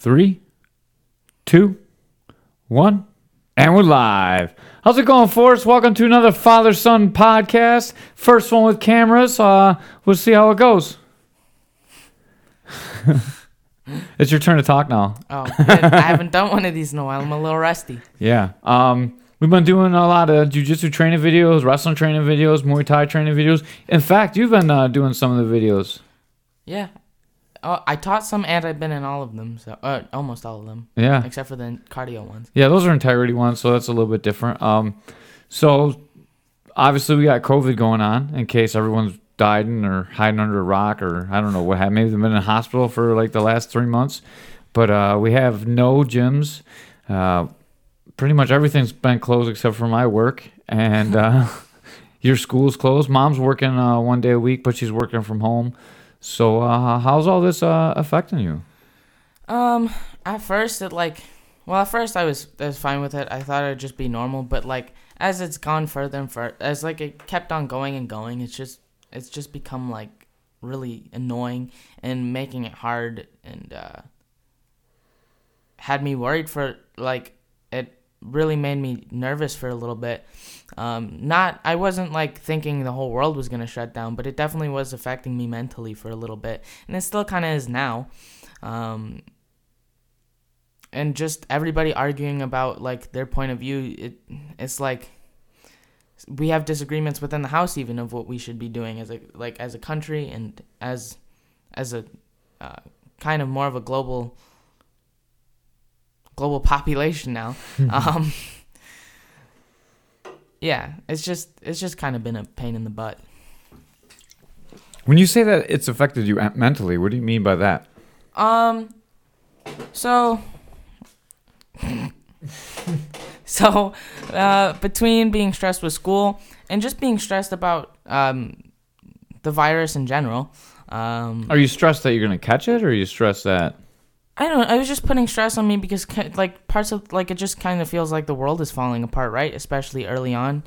3, 2, 1, and we're live. How's it going, Forrest? Welcome to another father-son podcast. First one with cameras. We'll see how it goes. It's your turn to talk now. Oh, good. I haven't done one of these in a while. I'm a little rusty. Yeah. We've been doing a lot of jiu-jitsu training videos, wrestling training videos, Muay Thai training videos. In fact, you've been doing some of the videos. Yeah. I taught some, and I've been in all of them, so almost all of them. Yeah. Except for the cardio ones. Yeah, those are Integrity ones, so that's a little bit different. So obviously we got COVID going on, in case everyone's dying or hiding under a rock or I don't know what happened. Maybe they've been in the hospital for like the last 3 months. But we have no gyms. Pretty much everything's been closed except for my work, and your school's closed. Mom's working 1 day a week, but she's working from home. So how's all this affecting you? At first I was fine with it. I thought it'd just be normal, but like as it's gone further and further, as like it kept on going and going, it's just become like really annoying and making it hard, and had me worried for like it really made me nervous for a little bit. I wasn't like thinking the whole world was going to shut down, but it definitely was affecting me mentally for a little bit. And it still kind of is now. And just everybody arguing about like their point of view. It's like we have disagreements within the house even of what we should be doing as a country, and as a kind of more of a global population now. Yeah, it's just kind of been a pain in the butt. When you say that it's affected you mentally, what do you mean by that? So between being stressed with school and just being stressed about the virus in general. Are you stressed that you're going to catch it, or are you stressed that? I don't know. I was just putting stress on me because, like, parts of, like, it just kind of feels like the world is falling apart, right? Especially early on,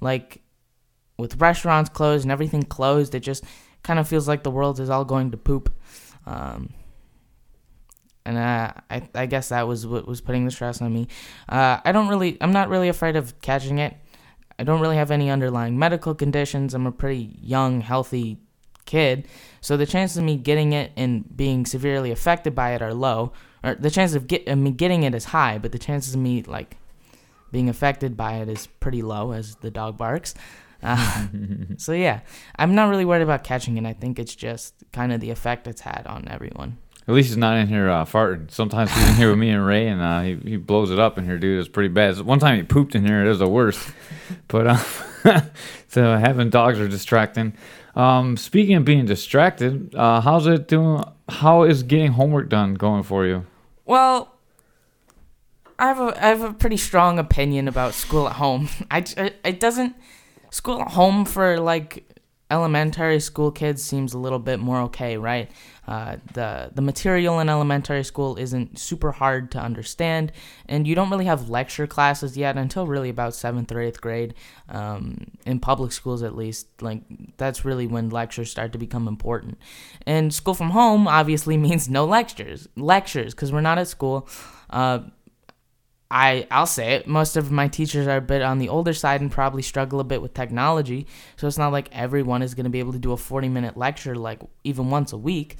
like, with restaurants closed and everything closed, it just kind of feels like the world is all going to poop. And I guess that was what was putting the stress on me. I'm not really afraid of catching it. I don't really have any underlying medical conditions. I'm a pretty young, healthy kid, so the chances of me getting it and being severely affected by it are low, or the chances of me getting it is high, but the chances of me like being affected by it is pretty low, as the dog barks. So yeah, I'm not really worried about catching it. I think it's just kind of the effect it's had on everyone. At least he's not in here farting. Sometimes he's in here with me and Ray, and he blows it up in here, dude. It's pretty bad. One time he pooped in here. It was the worst. But so having dogs are distracting. Speaking of being distracted, how is getting homework done going for you? Well, I have a pretty strong opinion about school at home. School at home for like elementary school kids seems a little bit more okay, right? The material in elementary school isn't super hard to understand, and you don't really have lecture classes yet until really about 7th or 8th grade, in public schools at least. Like, that's really when lectures start to become important. And school from home obviously means no lectures, because we're not at school. I'll say it, most of my teachers are a bit on the older side and probably struggle a bit with technology, so it's not like everyone is going to be able to do a 40-minute lecture like even once a week.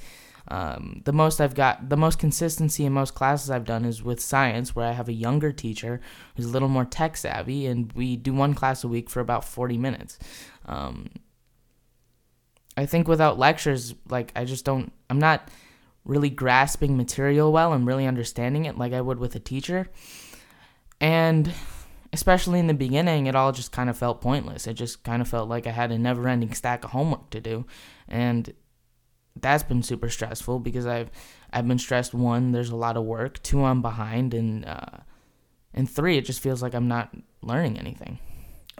The most consistency in most classes I've done is with science, where I have a younger teacher who's a little more tech savvy, and we do one class a week for about 40 minutes. I think without lectures, like, I'm not really grasping material well and really understanding it like I would with a teacher. And especially in the beginning, it all just kind of felt pointless. It just kind of felt like I had a never-ending stack of homework to do. And that's been super stressful because I've been stressed, 1, there's a lot of work, 2, I'm behind, and 3, it just feels like I'm not learning anything.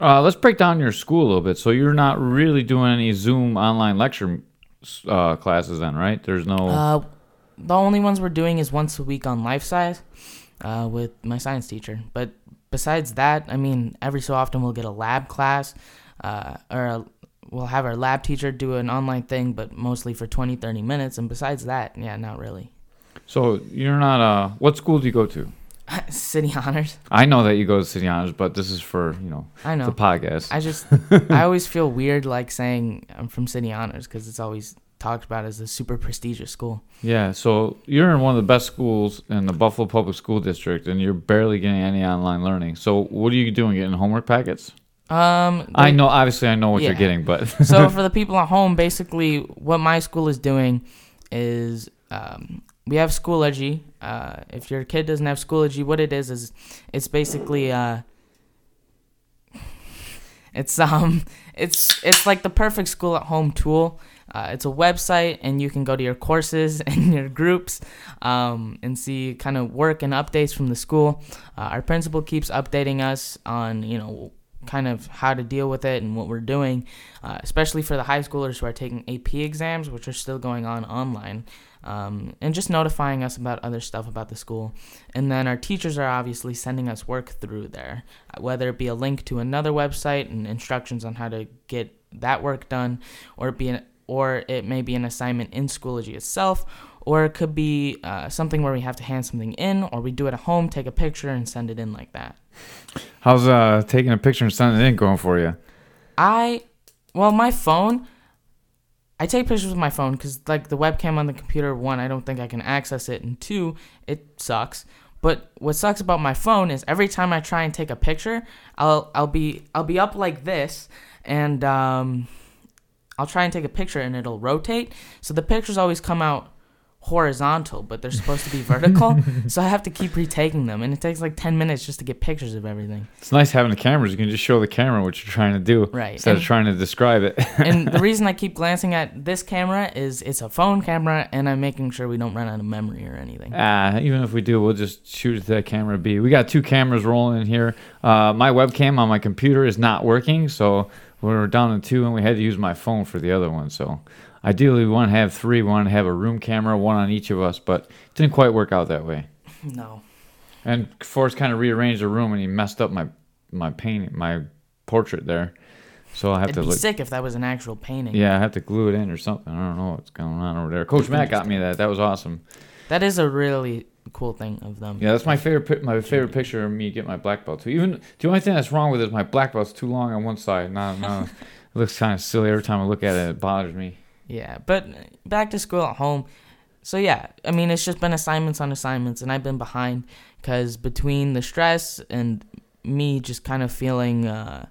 Let's break down your school a little bit. So you're not really doing any Zoom online lecture classes then, right? There's no... the only ones we're doing is once a week on LifeSize. With my science teacher. But besides that, I mean, every so often we'll get a lab class, we'll have our lab teacher do an online thing, but mostly for 20-30 minutes. And besides that, yeah, not really. So you're not a... What school do you go to? City Honors. I know that you go to City Honors, but this is for, you know, I know. The podcast. I just... I always feel weird, like, saying I'm from City Honors because it's always talked about as a super prestigious school. Yeah, so you're in one of the best schools in the Buffalo Public School District, and you're barely getting any online learning. So what are you doing? Getting homework packets? I know, obviously, I know what you're getting, but... So for the people at home, basically, what my school is doing is... we have Schoology. If your kid doesn't have Schoology, what it is it's basically it's like the perfect school at home tool. It's a website, and you can go to your courses and your groups and see kind of work and updates from the school. Our principal keeps updating us on, you know, kind of how to deal with it and what we're doing, especially for the high schoolers who are taking AP exams, which are still going on online. And just notifying us about other stuff about the school. And then our teachers are obviously sending us work through there, whether it be a link to another website and instructions on how to get that work done, or it may be an assignment in Schoology itself, or it could be something where we have to hand something in, or we do it at home, take a picture, and send it in like that. How's taking a picture and sending it in going for you? My phone... I take pictures with my phone because, like, the webcam on the computer, one, I don't think I can access it, and two, it sucks. But what sucks about my phone is every time I try and take a picture, I'll be up like this, and I'll try and take a picture, and it'll rotate. So the pictures always come out horizontal, but they're supposed to be vertical. So I have to keep retaking them, and it takes like 10 minutes just to get pictures of everything. It's nice having the cameras. You can just show the camera what you're trying to do, right, instead of trying to describe it. And the reason I keep glancing at this camera is it's a phone camera, and I'm making sure we don't run out of memory or anything. Even if we do, we'll just shoot at that camera B. We got two cameras rolling in here. My webcam on my computer is not working, so we were down to two, and we had to use my phone for the other one, so... Ideally, we want to have three. We want to have a room camera, one on each of us, but it didn't quite work out that way. No. And Forrest kind of rearranged the room, and he messed up my painting, my portrait there. So I have It'd be sick if that was an actual painting. Yeah, I have to glue it in or something. I don't know what's going on over there. Coach Matt got me that. That was awesome. That is a really cool thing of them. Yeah, that's my favorite picture of me getting my black belt too. Even the only thing that's wrong with it is my black belt's too long on one side. No, it looks kind of silly every time I look at it. It bothers me. Yeah, but back to school at home. So, yeah, I mean, it's just been assignments on assignments, and I've been behind because between the stress and me just kind of feeling kind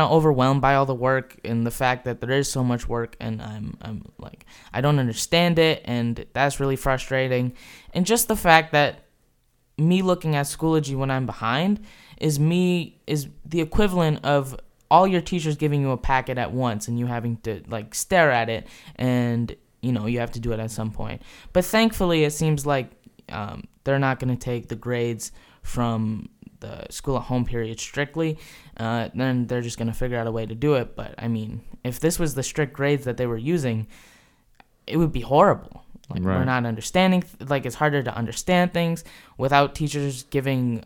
of overwhelmed by all the work and the fact that there is so much work, and I'm like, I don't understand it, and that's really frustrating. And just the fact that me looking at Schoology when I'm behind is the equivalent of all your teachers giving you a packet at once and you having to, like, stare at it, and, you know, you have to do it at some point. But thankfully, it seems like they're not going to take the grades from the school at home period strictly. Then they're just going to figure out a way to do it. But, I mean, if this was the strict grades that they were using, it would be horrible. Like, right. We're not understanding. Like, it's harder to understand things without teachers giving...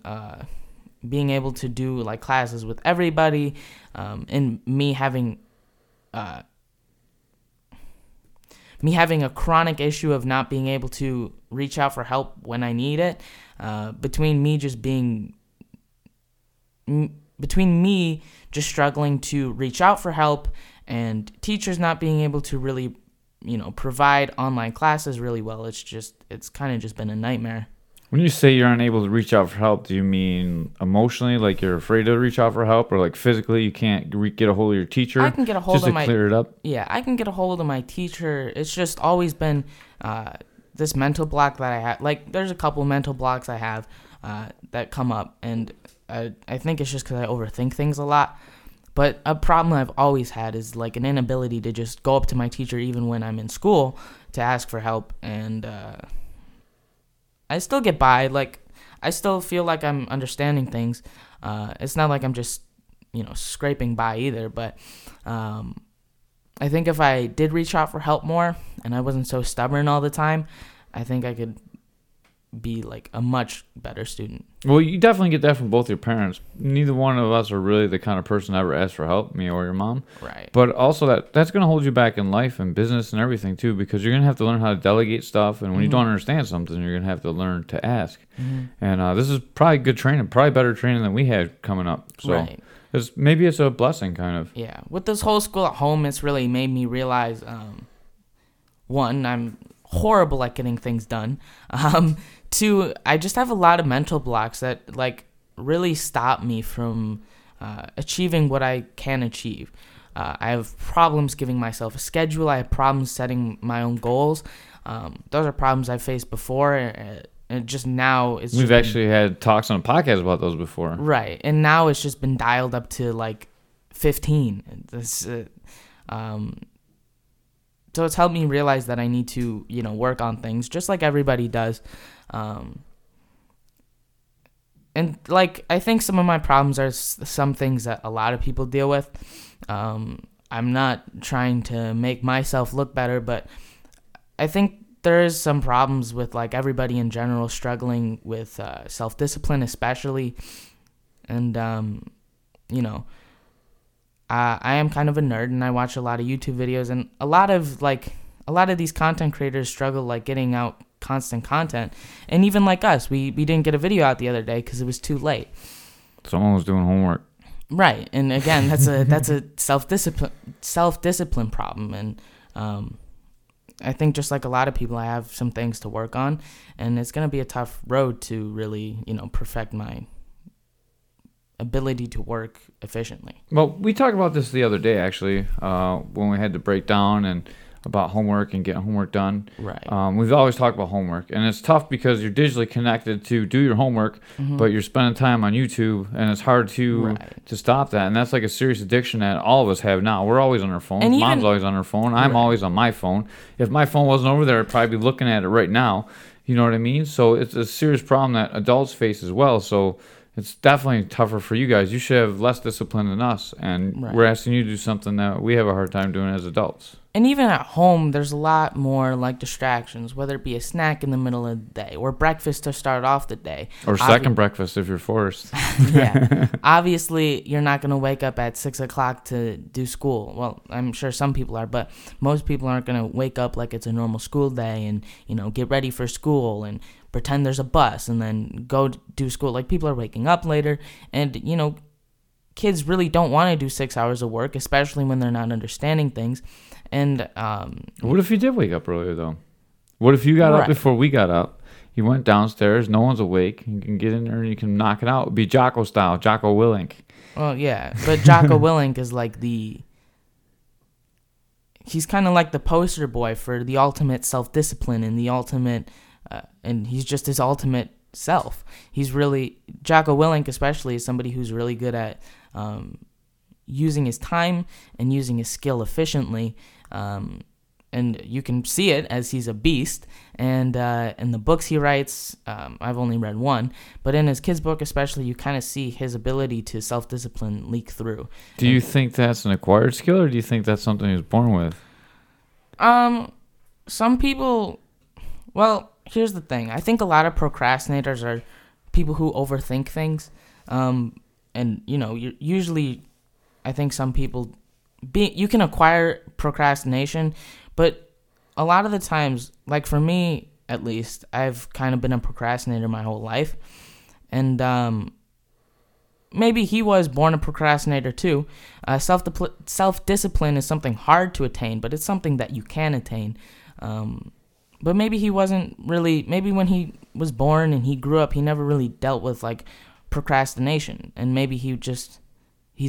being able to do, like, classes with everybody, and me having a chronic issue of not being able to reach out for help when I need it, between me just struggling to reach out for help and teachers not being able to really, you know, provide online classes really well. It's kind of just been a nightmare. When you say you're unable to reach out for help, do you mean emotionally, like you're afraid to reach out for help, or like physically you can't get a hold of your teacher? I can get a hold of my... Just to clear it up? Yeah, I can get a hold of my teacher. It's just always been this mental block that I have. Like, there's a couple mental blocks I have that come up, and I think it's just because I overthink things a lot. But a problem I've always had is, like, an inability to just go up to my teacher even when I'm in school to ask for help, and... I still get by, like, I still feel like I'm understanding things. It's not like I'm just, you know, scraping by either, but I think if I did reach out for help more and I wasn't so stubborn all the time, I think I could be like a much better student. Well, you definitely get that from both your parents. Neither one of us are really the kind of person that ever asked for help, me or your mom. Right. But also that's going to hold you back in life and business and everything too, because you're going to have to learn how to delegate stuff. And when you don't understand something, you're going to have to learn to ask. Mm-hmm. And this is probably good training, probably better training than we had coming up. So right. Maybe it's a blessing, kind of. Yeah. With this whole school at home, it's really made me realize, one, I'm horrible at getting things done. Two, I just have a lot of mental blocks that like really stop me from achieving what I can achieve. I have problems giving myself a schedule. I have problems setting my own goals. Those are problems I've faced before. And just now it's we've actually had talks on a podcast about those before. Right. And now it's just been dialed up to like 15. So it's helped me realize that I need to, work on things just like everybody does. And like, I think some of my problems are some things that a lot of people deal with. I'm not trying to make myself look better, but I think there is some problems with like everybody in general struggling with self-discipline, especially. And, I am kind of a nerd, and I watch a lot of YouTube videos, and a lot of these content creators struggle like getting out constant content. And even like us, we didn't get a video out the other day because it was too late. Someone was doing homework. Right, and again, that's a self-discipline problem, and I think just like a lot of people, I have some things to work on, and it's gonna be a tough road to really perfect my ability to work efficiently. Well, we talked about this the other day, actually, when we had to break down and about homework and getting homework done. Right. We've always talked about homework, and it's tough because you're digitally connected to do your homework, but you're spending time on YouTube, and it's hard to stop that. And that's like a serious addiction that all of us have now. We're always on our phone. Mom's always on her phone. I'm always on my phone. If my phone wasn't over there, I'd probably be looking at it right now. You know what I mean? So it's a serious problem that adults face as well. So it's definitely tougher for you guys. You should have less discipline than us, and we're asking you to do something that we have a hard time doing as adults. And even at home, there's a lot more like distractions, whether it be a snack in the middle of the day or breakfast to start off the day. Or second breakfast if you're forced. Yeah. Obviously, you're not going to wake up at 6 o'clock to do school. Well, I'm sure some people are, but most people aren't going to wake up like it's a normal school day and, get ready for school and pretend there's a bus and then go do school. Like, people are waking up later, and kids really don't want to do 6 hours of work, especially when they're not understanding things. And what if you did wake up earlier, though? What if you got up before we got up? You went downstairs, no one's awake, you can get in there and you can knock it out. It'd be Jocko style, Jocko Willink. Well, yeah, but Jocko Willink is like he's kind of like the poster boy for the ultimate self-discipline and the ultimate and he's just his ultimate self. He's really, Jocko Willink especially, is somebody who's really good at using his time and using his skill efficiently. And you can see it as he's a beast. And in the books he writes, I've only read one, but in his kids' book especially, you kind of see his ability to self-discipline leak through. Do you think that's an acquired skill, or do you think that's something he was born with? Some people, well, here's the thing. I think a lot of procrastinators are people who overthink things. And, usually I think some people, you can acquire procrastination, but a lot of the times, like for me at least, I've kind of been a procrastinator my whole life. And maybe he was born a procrastinator too. Self-discipline is something hard to attain, but it's something that you can attain. But maybe he wasn't really, maybe when he was born and he grew up, he never really dealt with like procrastination. And maybe he's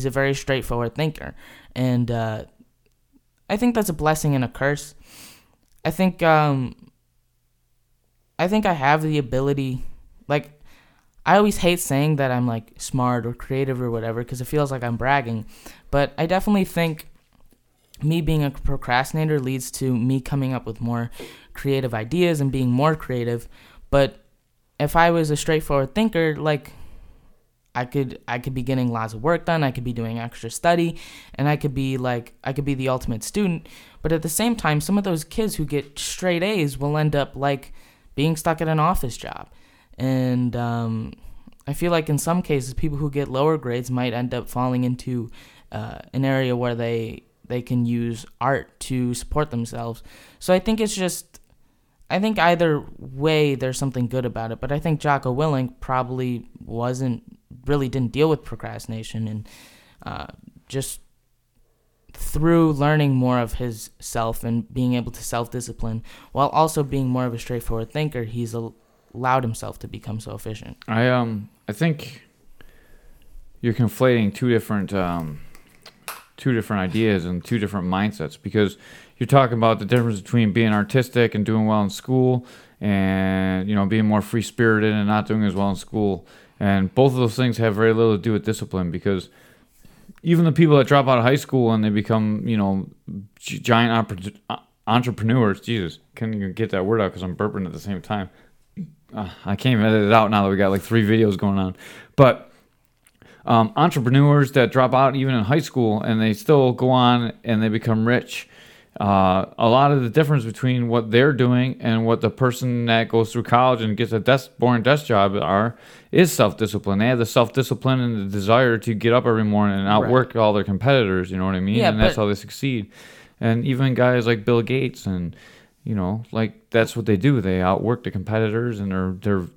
a very straightforward thinker. And I think that's a blessing and a curse. I think I have the ability, like, I always hate saying that I'm like smart or creative or whatever, because it feels like I'm bragging. But I definitely think me being a procrastinator leads to me coming up with more creative ideas and being more creative. But if I was a straightforward thinker, like I could be getting lots of work done, I could be doing extra study, and I could be the ultimate student. But at the same time, some of those kids who get straight A's will end up like being stuck at an office job. And I feel like in some cases, people who get lower grades might end up falling into an area where they can use art to support themselves. So I think it's just, I think either way, there's something good about it. But I think Jocko Willink probably didn't deal with procrastination, and just through learning more of his self and being able to self-discipline while also being more of a straightforward thinker, he's allowed himself to become so efficient. I think you're conflating two different ideas and two different mindsets, because you're talking about the difference between being artistic and doing well in school and, you know, being more free-spirited and not doing as well in school. And both of those things have very little to do with discipline, because even the people that drop out of high school and they become, you know, giant entrepreneurs, Jesus, can't even get that word out because I'm burping at the same time. I can't even edit it out now that we got like three videos going on. But entrepreneurs that drop out even in high school and they still go on and they become rich, a lot of the difference between what they're doing and what the person that goes through college and gets a boring desk job is self-discipline. They have the self-discipline and the desire to get up every morning and outwork all their competitors, you know what I mean? Yeah, and that's how they succeed. And even guys like Bill Gates and, you know, like, that's what they do. They outwork the competitors, and they're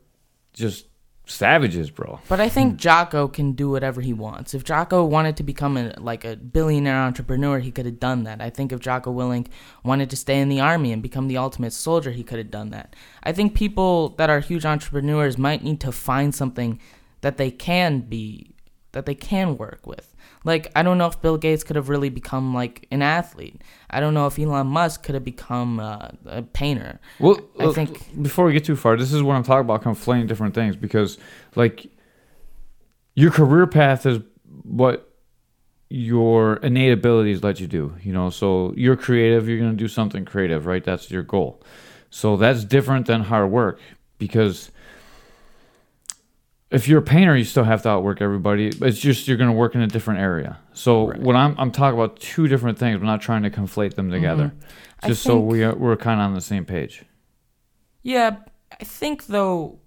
just savages, bro. But I think Jocko can do whatever he wants. If Jocko wanted to become a billionaire entrepreneur, he could have done that. I think if Jocko Willink wanted to stay in the army and become the ultimate soldier, he could have done that. I think people that are huge entrepreneurs might need to find something that they can be, that they can work with. Like, I don't know if Bill Gates could have really become like an athlete. I don't know if Elon Musk could have become a painter. Well, I think before we get too far, this is what I'm talking about, conflating different things, because like your career path is what your innate abilities let you do, you know? So you're creative, you're going to do something creative, right? That's your goal. So that's different than hard work, because if you're a painter, you still have to outwork everybody. It's just you're going to work in a different area. So right. When I'm talking about two different things, I'm not trying to conflate them together. Mm-hmm. Just so we're kind of on the same page. Yeah, I think though,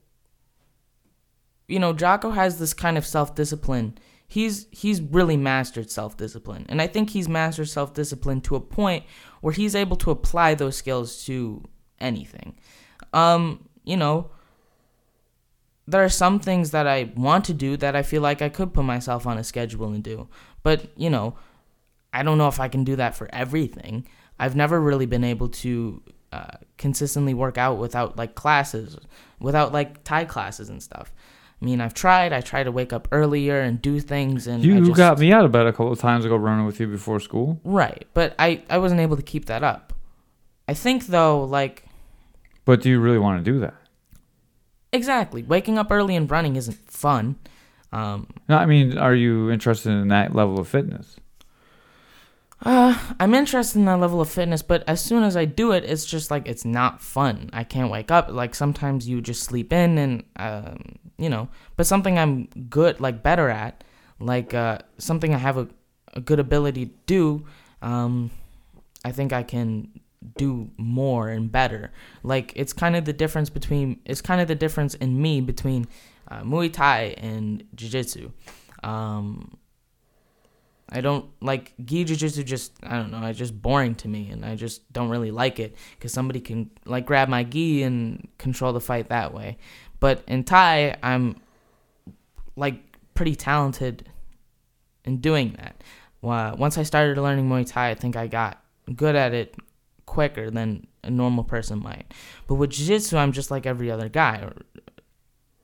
you know, Jocko has this kind of self-discipline. He's really mastered self-discipline. And I think he's mastered self-discipline to a point where he's able to apply those skills to anything. You know, there are some things that I want to do that I feel like I could put myself on a schedule and do. But, you know, I don't know if I can do that for everything. I've never really been able to consistently work out without, like, classes, without, like, Thai classes and stuff. I mean, I try to wake up earlier and do things. And you got me out of bed a couple of times ago running with you before school. Right, but I wasn't able to keep that up. I think, though, like... But do you really want to do that? Exactly. Waking up early and running isn't fun. No, I mean, are you interested in that level of fitness? I'm interested in that level of fitness, but as soon as I do it, it's just like it's not fun. I can't wake up. Like sometimes you just sleep in and, you know, but something I'm good, like better at, like something I have a good ability to do, I think I can do more and better. Like it's kind of the difference in me between Muay Thai and Jiu-Jitsu. I don't like Gi Jiu-Jitsu. Just I don't know, it's just boring to me, and I just don't really like it because somebody can like grab my gi and control the fight that way. But in Thai, I'm like pretty talented in doing that. Once I started learning Muay Thai, I think I got good at it quicker than a normal person might. But with jiu-jitsu, I'm just like every other guy.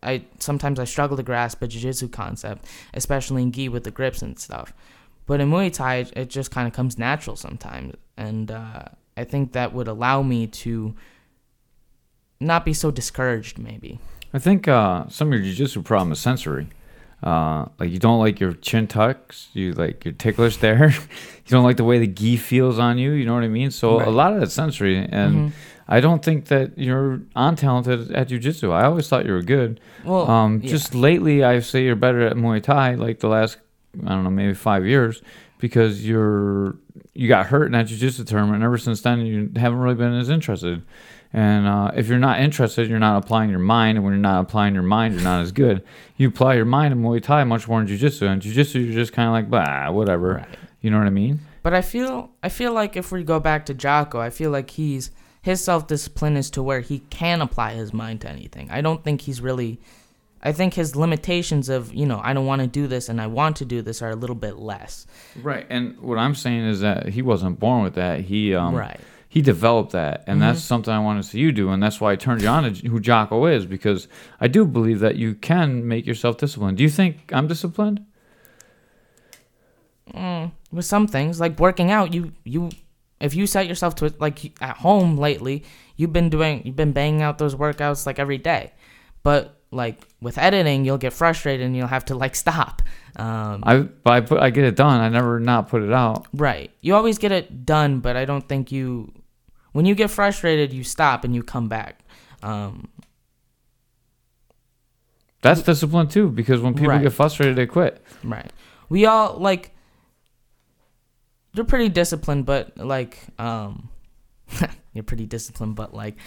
I sometimes struggle to grasp a jiu-jitsu concept, especially in gi with the grips and stuff. But in Muay Thai, it just kind of comes natural sometimes. And I think that would allow me to not be so discouraged, maybe. I think some of your jiu-jitsu problem is sensory. Like you don't like your chin tucks, you like your ticklish there. You don't like the way the gi feels on you, you know what I mean? So right. A lot of that's sensory, and I don't think that you're untalented at jiu-jitsu. I always thought you were good. Well, yeah. Just lately, I say you're better at Muay Thai, like the last, I don't know, maybe 5 years, because you got hurt in that jiu-jitsu tournament, and ever since then, you haven't really been as interested. And if you're not interested, you're not applying your mind. And when you're not applying your mind, you're not as good. You apply your mind in Muay Thai much more than Jiu-Jitsu. And Jiu-Jitsu, you're just kind of like, bah, whatever. Right. You know what I mean? But I feel like if we go back to Jocko, I feel like his self-discipline is to where he can apply his mind to anything. I don't think he's really... I think his limitations of, I don't want to do this and I want to do this are a little bit less. Right. And what I'm saying is that he wasn't born with that. He developed that, and that's something I want to see you do, and that's why I turned you on to who Jocko is, because I do believe that you can make yourself disciplined. Do you think I'm disciplined? With some things, like working out, you if you set yourself to it, like at home lately, you've been banging out those workouts like every day, but like with editing, you'll get frustrated and you'll have to like stop. I get it done. I never not put it out. Right, you always get it done, but I don't think you. When you get frustrated, you stop and you come back. That's discipline, too, because when people get frustrated, they quit. Right. We all, like, you're pretty disciplined, but, like, you're very disciplined, but, like,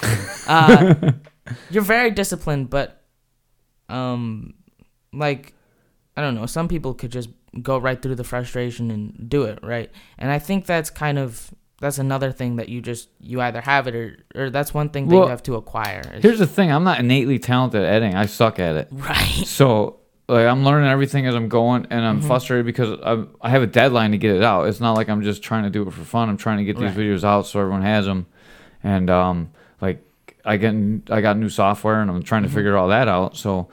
I don't know. Some people could just go right through the frustration and do it, right? And I think that's kind of... That's another thing that you either have it or that's one thing that you have to acquire. Here's the thing. I'm not innately talented at editing. I suck at it. Right. So like I'm learning everything as I'm going, and I'm frustrated because I have a deadline to get it out. It's not like I'm just trying to do it for fun. I'm trying to get these videos out so everyone has them. And like I got new software, and I'm trying to figure all that out. So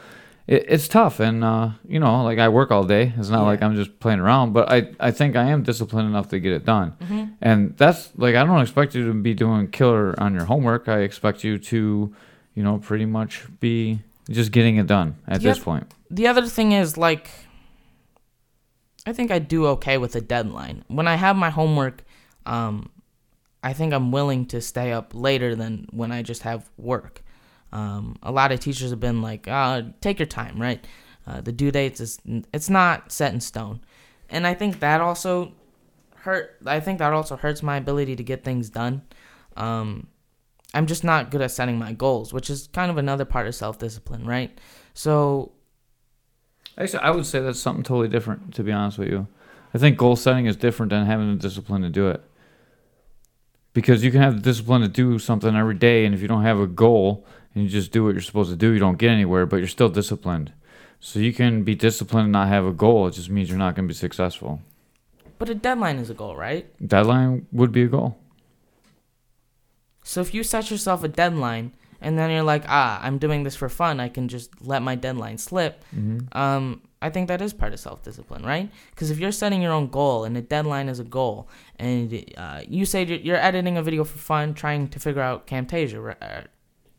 it's tough, and like I work all day. It's not like I'm just playing around, but I think I am disciplined enough to get it done. And that's like, I don't expect you to be doing killer on your homework. I expect you to, pretty much be just getting it done at this point. The other thing is, like, I think I do okay with a deadline. When I have my homework, I think I'm willing to stay up later than when I just have work. A lot of teachers have been like, take your time, right? The due dates, it's not set in stone. And I think that also hurts my ability to get things done. I'm just not good at setting my goals, which is kind of another part of self-discipline, right? So... Actually, I would say that's something totally different, to be honest with you. I think goal setting is different than having the discipline to do it. Because you can have the discipline to do something every day, and if you don't have a goal... and you just do what you're supposed to do, you don't get anywhere, but you're still disciplined. So you can be disciplined and not have a goal. It just means you're not going to be successful. But a deadline is a goal, right? Deadline would be a goal. So if you set yourself a deadline and then you're like, I'm doing this for fun, I can just let my deadline slip, I think that is part of self-discipline, right? Because if you're setting your own goal and a deadline is a goal, and you say you're editing a video for fun, trying to figure out Camtasia, right?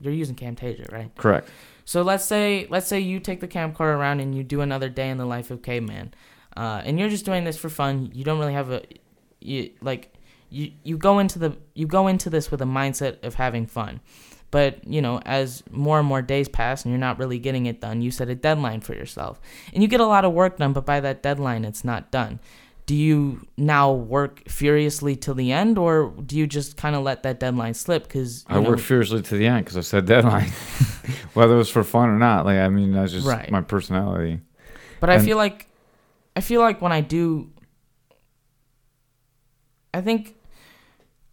You're using Camtasia, right? Correct. So let's say you take the camcorder around and you do another day in the life of Caveman, and you're just doing this for fun. You don't really have you go into this with a mindset of having fun, but as more and more days pass and you're not really getting it done, you set a deadline for yourself, and you get a lot of work done, but by that deadline, it's not done. Do you now work furiously till the end, or do you just kind of let that deadline slip? Because I work furiously to the end because I said deadline, whether it was for fun or not. Like, I mean, that's just my personality. But I feel like when I do, I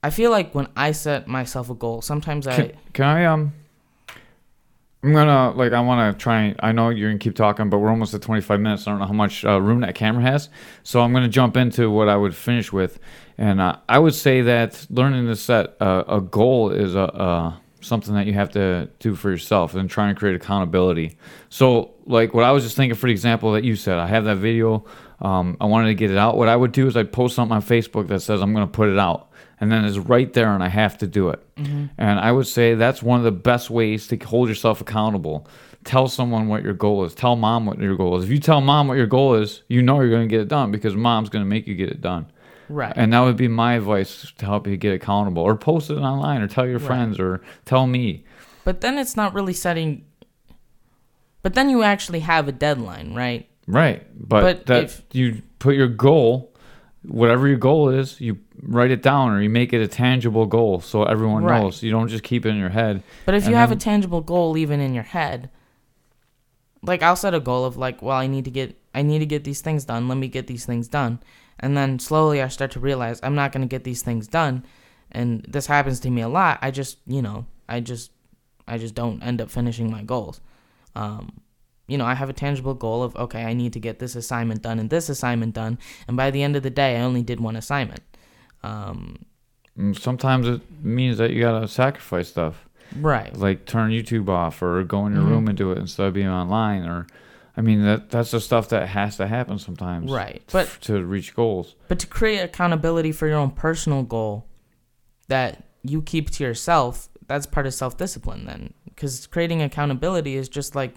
feel like when I set myself a goal, sometimes I want to try. I know you're going to keep talking, but we're almost at 25 minutes. I don't know how much room that camera has. So I'm going to jump into what I would finish with. And I would say that learning to set a goal is something that you have to do for yourself and trying to create accountability. So like what I was just thinking, for the example that you said, I have that video. I wanted to get it out. What I would do is I'd post something on Facebook that says I'm going to put it out. And then it's right there, and I have to do it. And I would say that's one of the best ways to hold yourself accountable. Tell someone what your goal is. Tell mom what your goal is. If you tell mom what your goal is, you know you're going to get it done because mom's going to make you get it done. Right. And that would be my advice to help you get accountable. Or post it online, or tell your friends, or tell me. But then it's not really setting... But then you actually have a deadline, right? Right. But that if you put your goal... whatever your goal is, you write it down or you make it a tangible goal so everyone right. knows. You don't just keep it in your head. But if you have a tangible goal even in your head, like I'll set a goal of like, well, I need to get these things done. Let me get these things done. And then slowly I start to realize I'm not going to get these things done. And this happens to me a lot. I just don't end up finishing my goals. I have a tangible goal of, okay, I need to get this assignment done and this assignment done. And by the end of the day, I only did one assignment. Sometimes it means that you got to sacrifice stuff. Right. Like turn YouTube off or go in your room and do it instead of being online. Or, I mean, that's the stuff that has to happen sometimes. Right. But to reach goals. But to create accountability for your own personal goal that you keep to yourself, that's part of self-discipline then. Because creating accountability is just like,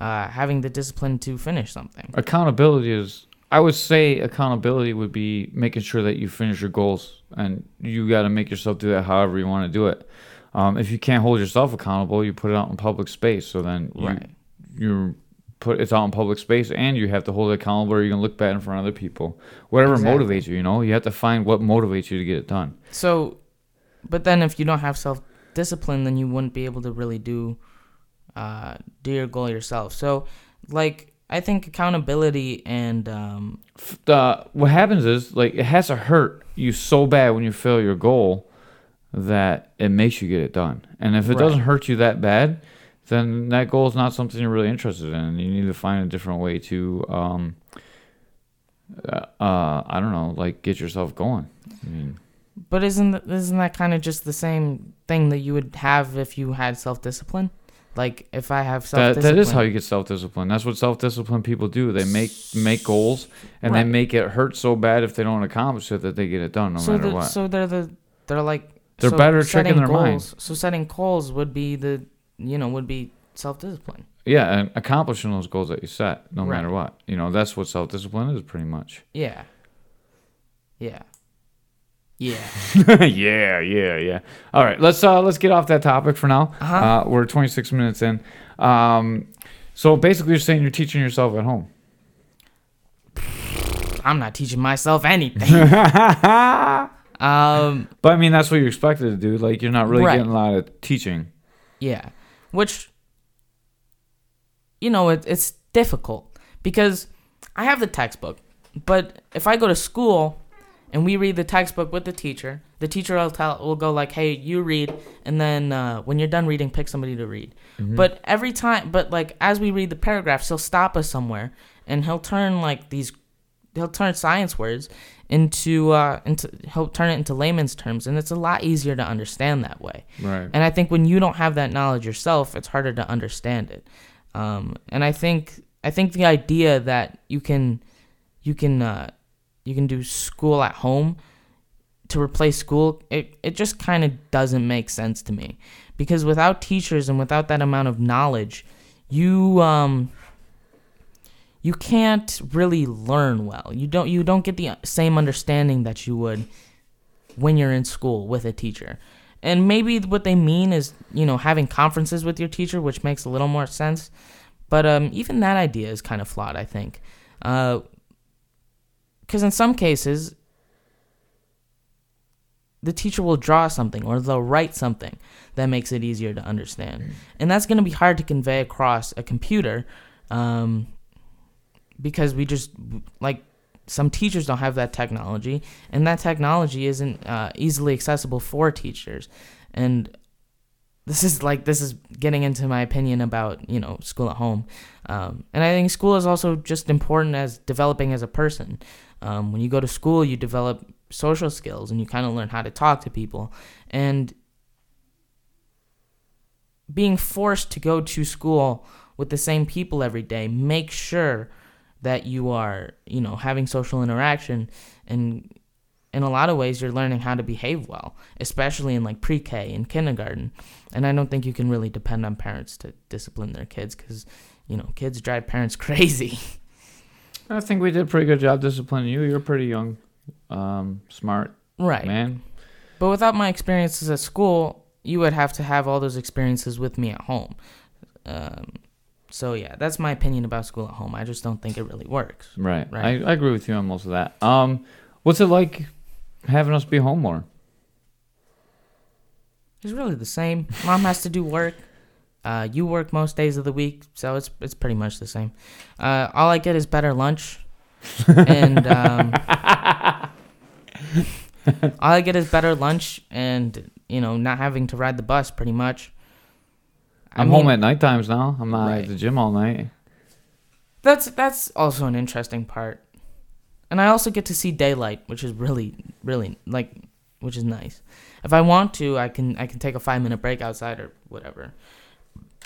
having the discipline to finish something. Accountability would be making sure that you finish your goals, and you got to make yourself do that however you want to do it. If you can't hold yourself accountable, you put it out in public space. So then you put it out in public space, and you have to hold it accountable, or you can look bad in front of other people. Whatever exactly. motivates you, you have to find what motivates you to get it done. So, but then if you don't have self-discipline, then you wouldn't be able to really do your goal yourself. So, like, I think accountability and what happens is, like, it has to hurt you so bad when you fail your goal that it makes you get it done. And if it right. doesn't hurt you that bad, then that goal is not something you're really interested in. You need to find a different way to get yourself going. I mean, but isn't that kind of just the same thing that you would have if you had self-discipline? Like, if I have self-discipline... That is how you get self-discipline. That's what self-discipline people do. They make goals, and right. they make it hurt so bad if they don't accomplish it that they get it done no matter what. So they're better at tricking their minds. So setting goals would be self-discipline. Yeah, and accomplishing those goals that you set no right. matter what. That's what self-discipline is pretty much. Yeah. Yeah. Yeah. Yeah. All right, let's get off that topic for now. Uh-huh. We're 26 minutes in. So basically, you're saying you're teaching yourself at home. I'm not teaching myself anything. But I mean, that's what you're expected to do. Like, you're not really right. getting a lot of teaching. Yeah, which it's difficult because I have the textbook, but if I go to school. And we read the textbook with the teacher. The teacher will go like, "Hey, you read, and then when you're done reading, pick somebody to read." Mm-hmm. But every time, as we read the paragraphs, he'll stop us somewhere, and he'll turn science words into layman's terms, and it's a lot easier to understand that way. Right. And I think when you don't have that knowledge yourself, it's harder to understand it. And I think the idea that you can do school at home to replace school, it just kind of doesn't make sense to me. Because without teachers and without that amount of knowledge, you can't really learn well. You don't get the same understanding that you would when you're in school with a teacher. And maybe what they mean is, having conferences with your teacher, which makes a little more sense. But even that idea is kind of flawed, I think. Because in some cases, the teacher will draw something or they'll write something that makes it easier to understand. And that's going to be hard to convey across a computer because some teachers don't have that technology, and that technology isn't easily accessible for teachers. And this is getting into my opinion about, school at home. And I think school is also just important as developing as a person. When you go to school, you develop social skills and you kind of learn how to talk to people. And being forced to go to school with the same people every day, make sure that you are, having social interaction. And in a lot of ways, you're learning how to behave well, especially in pre-K and kindergarten. And I don't think you can really depend on parents to discipline their kids because, kids drive parents crazy. I think we did a pretty good job disciplining you. You're pretty young, smart, right, man. But without my experiences at school, you would have to have all those experiences with me at home. So yeah, that's my opinion about school at home. I just don't think it really works. Right. I agree with you on most of that. What's it like having us be home more? It's really the same. Mom has to do work. You work most days of the week, so it's pretty much the same. All I get is better lunch, and all I get is better lunch, and you know, not having to ride the bus pretty much. I'm home at night times now. I'm not at the gym all night. That's also an interesting part, and I also get to see daylight, which is really, really which is nice. If I want to, I can take a 5-minute break outside or whatever.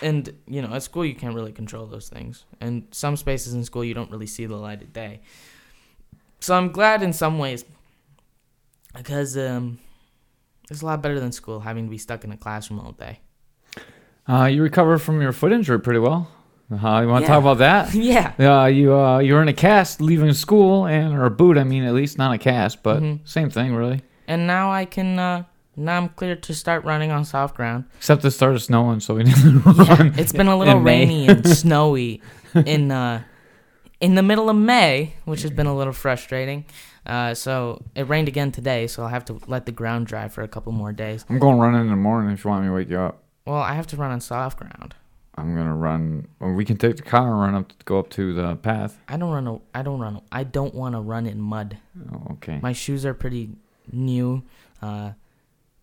And, you know, at school, you can't really control those things. And some spaces in school, you don't really see the light of day. So I'm glad in some ways because it's a lot better than school, having to be stuck in a classroom all day. You recovered from your foot injury pretty well. You want to talk about that? Yeah. You were in a cast leaving school, or a boot, I mean, at least not a cast, but same thing, really. And now I can... Now I'm clear to start running on soft ground. Except it started snowing, so we didn't run. Yeah, it's been a little rainy and snowy in the middle of May, which has been a little frustrating. So it rained again today, so I'll have to let the ground dry for a couple more days. I'm going running in the morning if you want me to wake you up. Well, I have to run on soft ground. I'm gonna run. Or we can take the car and go up to the path. I don't want to run in mud. Oh, okay. My shoes are pretty new.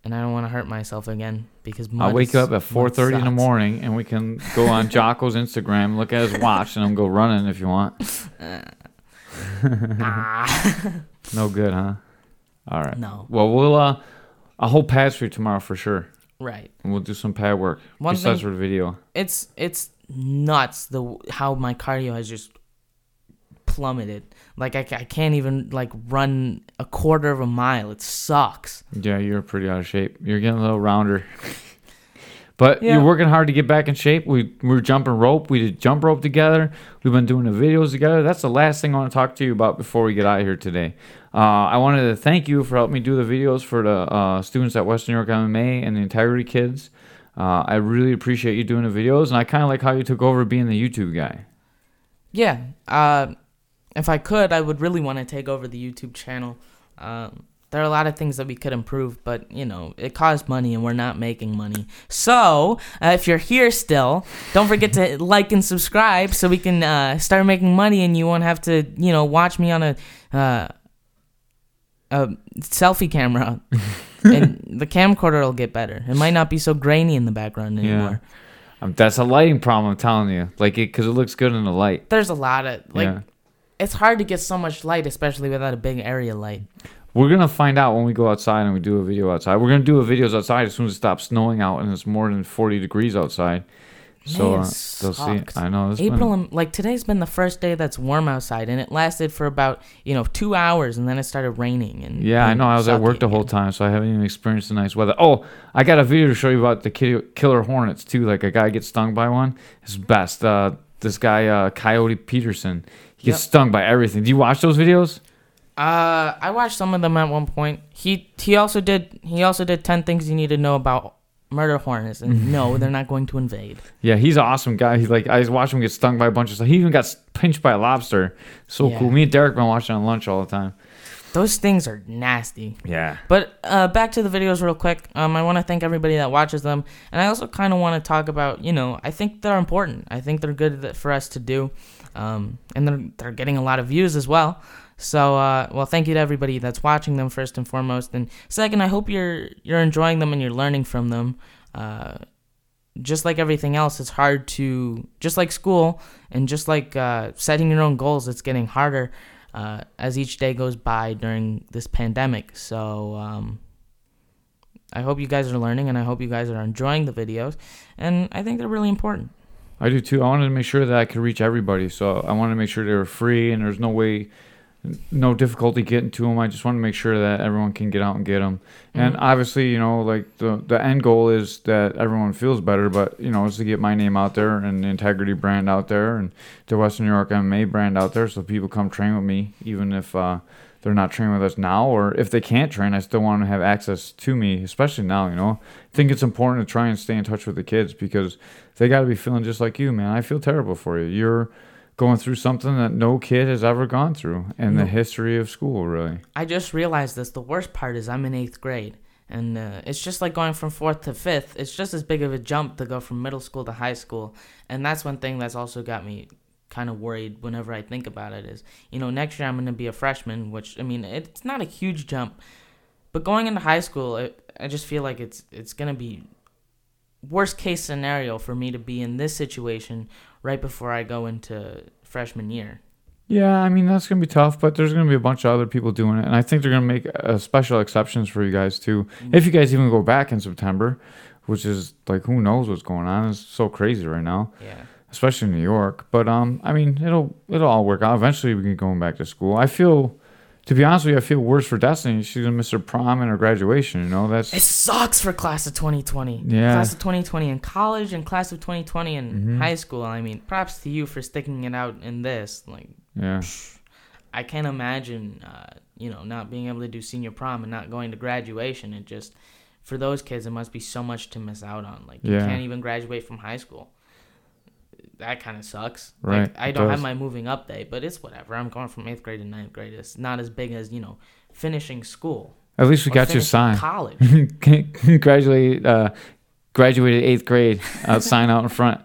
And I don't want to hurt myself again because I'll wake up at 4:30 in the morning and we can go on Jocko's Instagram, look at his watch, and I'll go running if you want. No good, huh? All right. No. Well, we'll I'll hold pads for you tomorrow for sure. Right. And we'll do some pad work. Besides for the video. It's nuts how my cardio has just plummeted. Like I can't even run a quarter of a mile. It sucks. Yeah, you're pretty out of shape. You're getting a little rounder. But yeah. You're working hard to get back in shape. We're jumping rope. We did jump rope together. We've been doing the videos together. That's the last thing I want to talk to you about before we get out of here today. I wanted to thank you for helping me do the videos for the students at Western York MMA and the Integrity Kids. I really appreciate you doing the videos, and I kind of like how you took over being the YouTube guy. Yeah. If I could, I would really want to take over the YouTube channel. There are a lot of things that we could improve, but, you know, it costs money and we're not making money. So, if you're here still, don't forget to like and subscribe so we can start making money and you won't have to, you know, watch me on a selfie camera. And the camcorder will get better. It might not be so grainy in the background anymore. Yeah. That's a lighting problem, I'm telling you. Because it looks good in the light. There's a lot of, It's hard to get so much light, especially without a big area light. We're going to find out when we go outside and we do a video outside. We're going to do videos outside as soon as it stops snowing out and it's more than 40 degrees outside. So they'll see. I know. Today's been the first day that's warm outside, and it lasted for about 2 hours, and then it started raining. And I know. I was at work the whole time, so I haven't even experienced the nice weather. Oh, I got a video to show you about the killer hornets too. Like a guy gets stung by one. It's best. This guy, Coyote Peterson. He gets stung by everything. Do you watch those videos? I watched some of them at one point. He also did 10 things you need to know about murder hornets, and no, they're not going to invade. Yeah, he's an awesome guy. I just watched him get stung by a bunch of stuff. He even got pinched by a lobster. So cool. Me and Derek been watching on lunch all the time. Those things are nasty. Yeah. But back to the videos real quick. I want to thank everybody that watches them. And I also kind of want to talk about, I think they're important. I think they're good for us to do. And they're getting a lot of views as well. So, thank you to everybody that's watching them first and foremost. And second, I hope you're enjoying them and you're learning from them. Just like everything else, it's hard to, just like school and just like setting your own goals, it's getting harder. As each day goes by during this pandemic. So I hope you guys are learning, and I hope you guys are enjoying the videos. And I think they're really important. I do, too. I wanted to make sure that I could reach everybody. So I wanted to make sure they were free, and there's no difficulty getting to them. I just want to make sure that everyone can get out and get them. Mm-hmm. And obviously, the end goal is that everyone feels better, but, it's to get my name out there and the Integrity brand out there and the Western York MMA brand out there so people come train with me, even if they're not training with us now, or if they can't train, I still want them to have access to me, especially now, I think it's important to try and stay in touch with the kids because they got to be feeling just like you, man. I feel terrible for you. You're going through something that no kid has ever gone through in the history of school, really. I just realized this. The worst part is I'm in 8th grade. And it's just like going from 4th to 5th. It's just as big of a jump to go from middle school to high school. And that's one thing that's also got me kind of worried whenever I think about it is, you know, next year I'm going to be a freshman, which, I mean, it's not a huge jump. But going into high school, I just feel like it's going to be worst case scenario for me to be in this situation right before I go into freshman year. Yeah, I mean, that's going to be tough, but there's going to be a bunch of other people doing it. And I think they're going to make special exceptions for you guys, too. If you guys even go back in September, which is, like, who knows what's going on. It's so crazy right now. Yeah. Especially in New York. But, I mean, it'll all work out. Eventually, we can go back to school. I feel, to be honest with you, I feel worse for Destiny. She's going to miss her prom and her graduation, you know? It sucks for class of 2020. Yeah. Class of 2020 in college and class of 2020 in high school. I mean, props to you for sticking it out in this, like. Yeah, I can't imagine, you know, not being able to do senior prom and not going to graduation. It just, for those kids, it must be so much to miss out on. Like, you can't even graduate from high school. That kind of sucks. Right. Like, I don't have my moving up day, but it's whatever. I'm going from 8th grade to 9th grade. It's not as big as, you know, finishing school. At least we got your sign. College. Graduated 8th grade. Sign out in front.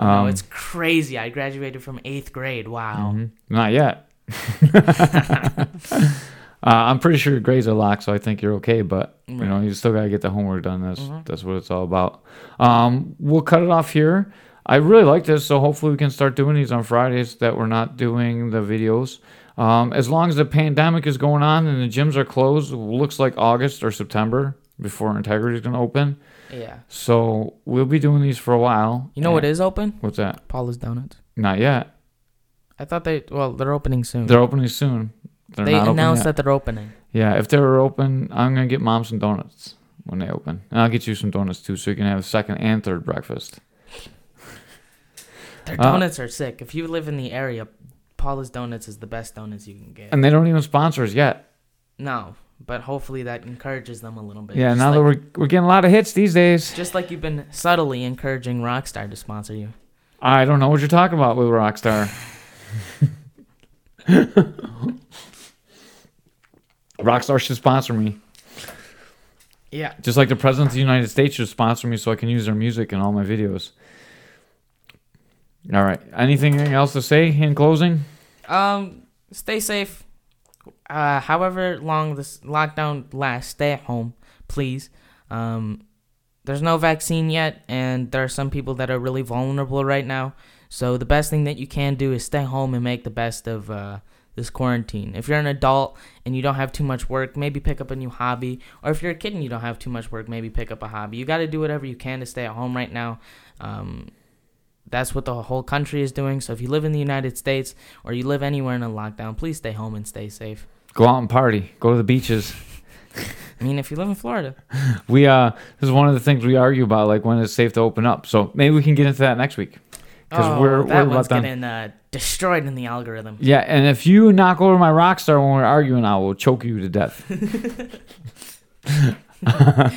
No, it's crazy. I graduated from 8th grade. Wow. Not yet. I'm pretty sure your grades are locked, so I think you're okay. But, you know, you still got to get the homework done. That's what it's all about. We'll cut it off here. I really like this, so hopefully we can start doing these on Fridays that we're not doing the videos. As long as the pandemic is going on and the gyms are closed, it looks like August or September before Integrity is going to open. Yeah. So we'll be doing these for a while. You know what is open? What's that? Paula's Donuts. Not yet. I thought they're opening soon. They're opening soon. They announced that they're opening. Yeah, if they're open, I'm going to get Mom some donuts when they open. And I'll get you some donuts too, so you can have a second and third breakfast. Their donuts are sick. If you live in the area, Paula's Donuts is the best donuts you can get. And they don't even sponsor us yet. No. But hopefully that encourages them a little bit. Yeah, just now that we're getting a lot of hits these days. Just like you've been subtly encouraging Rockstar to sponsor you. I don't know what you're talking about with Rockstar. Rockstar should sponsor me. Yeah. Just like the President of the United States should sponsor me so I can use their music in all my videos. All right. Anything else to say in closing? Stay safe. However long this lockdown lasts, stay at home, please. There's no vaccine yet, and there are some people that are really vulnerable right now. So the best thing that you can do is stay home and make the best of this quarantine. If you're an adult and you don't have too much work, maybe pick up a new hobby. Or if you're a kid and you don't have too much work, maybe pick up a hobby. You got to do whatever you can to stay at home right now. That's what the whole country is doing. So if you live in the United States or you live anywhere in a lockdown, please stay home and stay safe. Go out and party. Go to the beaches. I mean, if you live in Florida. This is one of the things we argue about, like when it's safe to open up. So maybe we can get into that next week. We're one's getting destroyed in the algorithm. Yeah, and if you knock over my Rockstar when we're arguing, I will choke you to death.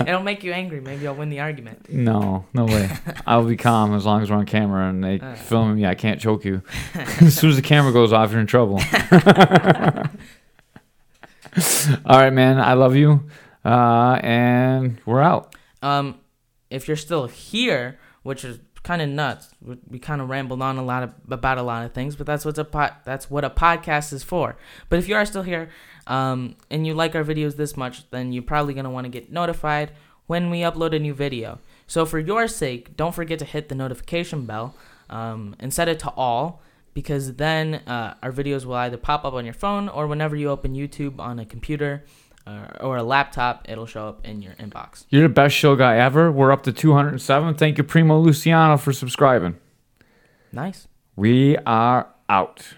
It'll make you angry. Maybe I'll win the argument. No way. I'll be calm as long as we're on camera and they film me. I can't choke you. As soon as the camera goes off, you're in trouble. All right, man. I love you. And we're out. If you're still here, which is kind of nuts, we kind of rambled on about a lot of things, but that's what a podcast is for. But if you are still here, and you like our videos this much, then you're probably going to want to get notified when we upload a new video. So for your sake, don't forget to hit the notification bell and set it to all, because then our videos will either pop up on your phone or whenever you open YouTube on a computer or a laptop, it'll show up in your inbox. You're the best show guy ever. We're up to 207. Thank you, Primo Luciano, for subscribing. Nice. We are out.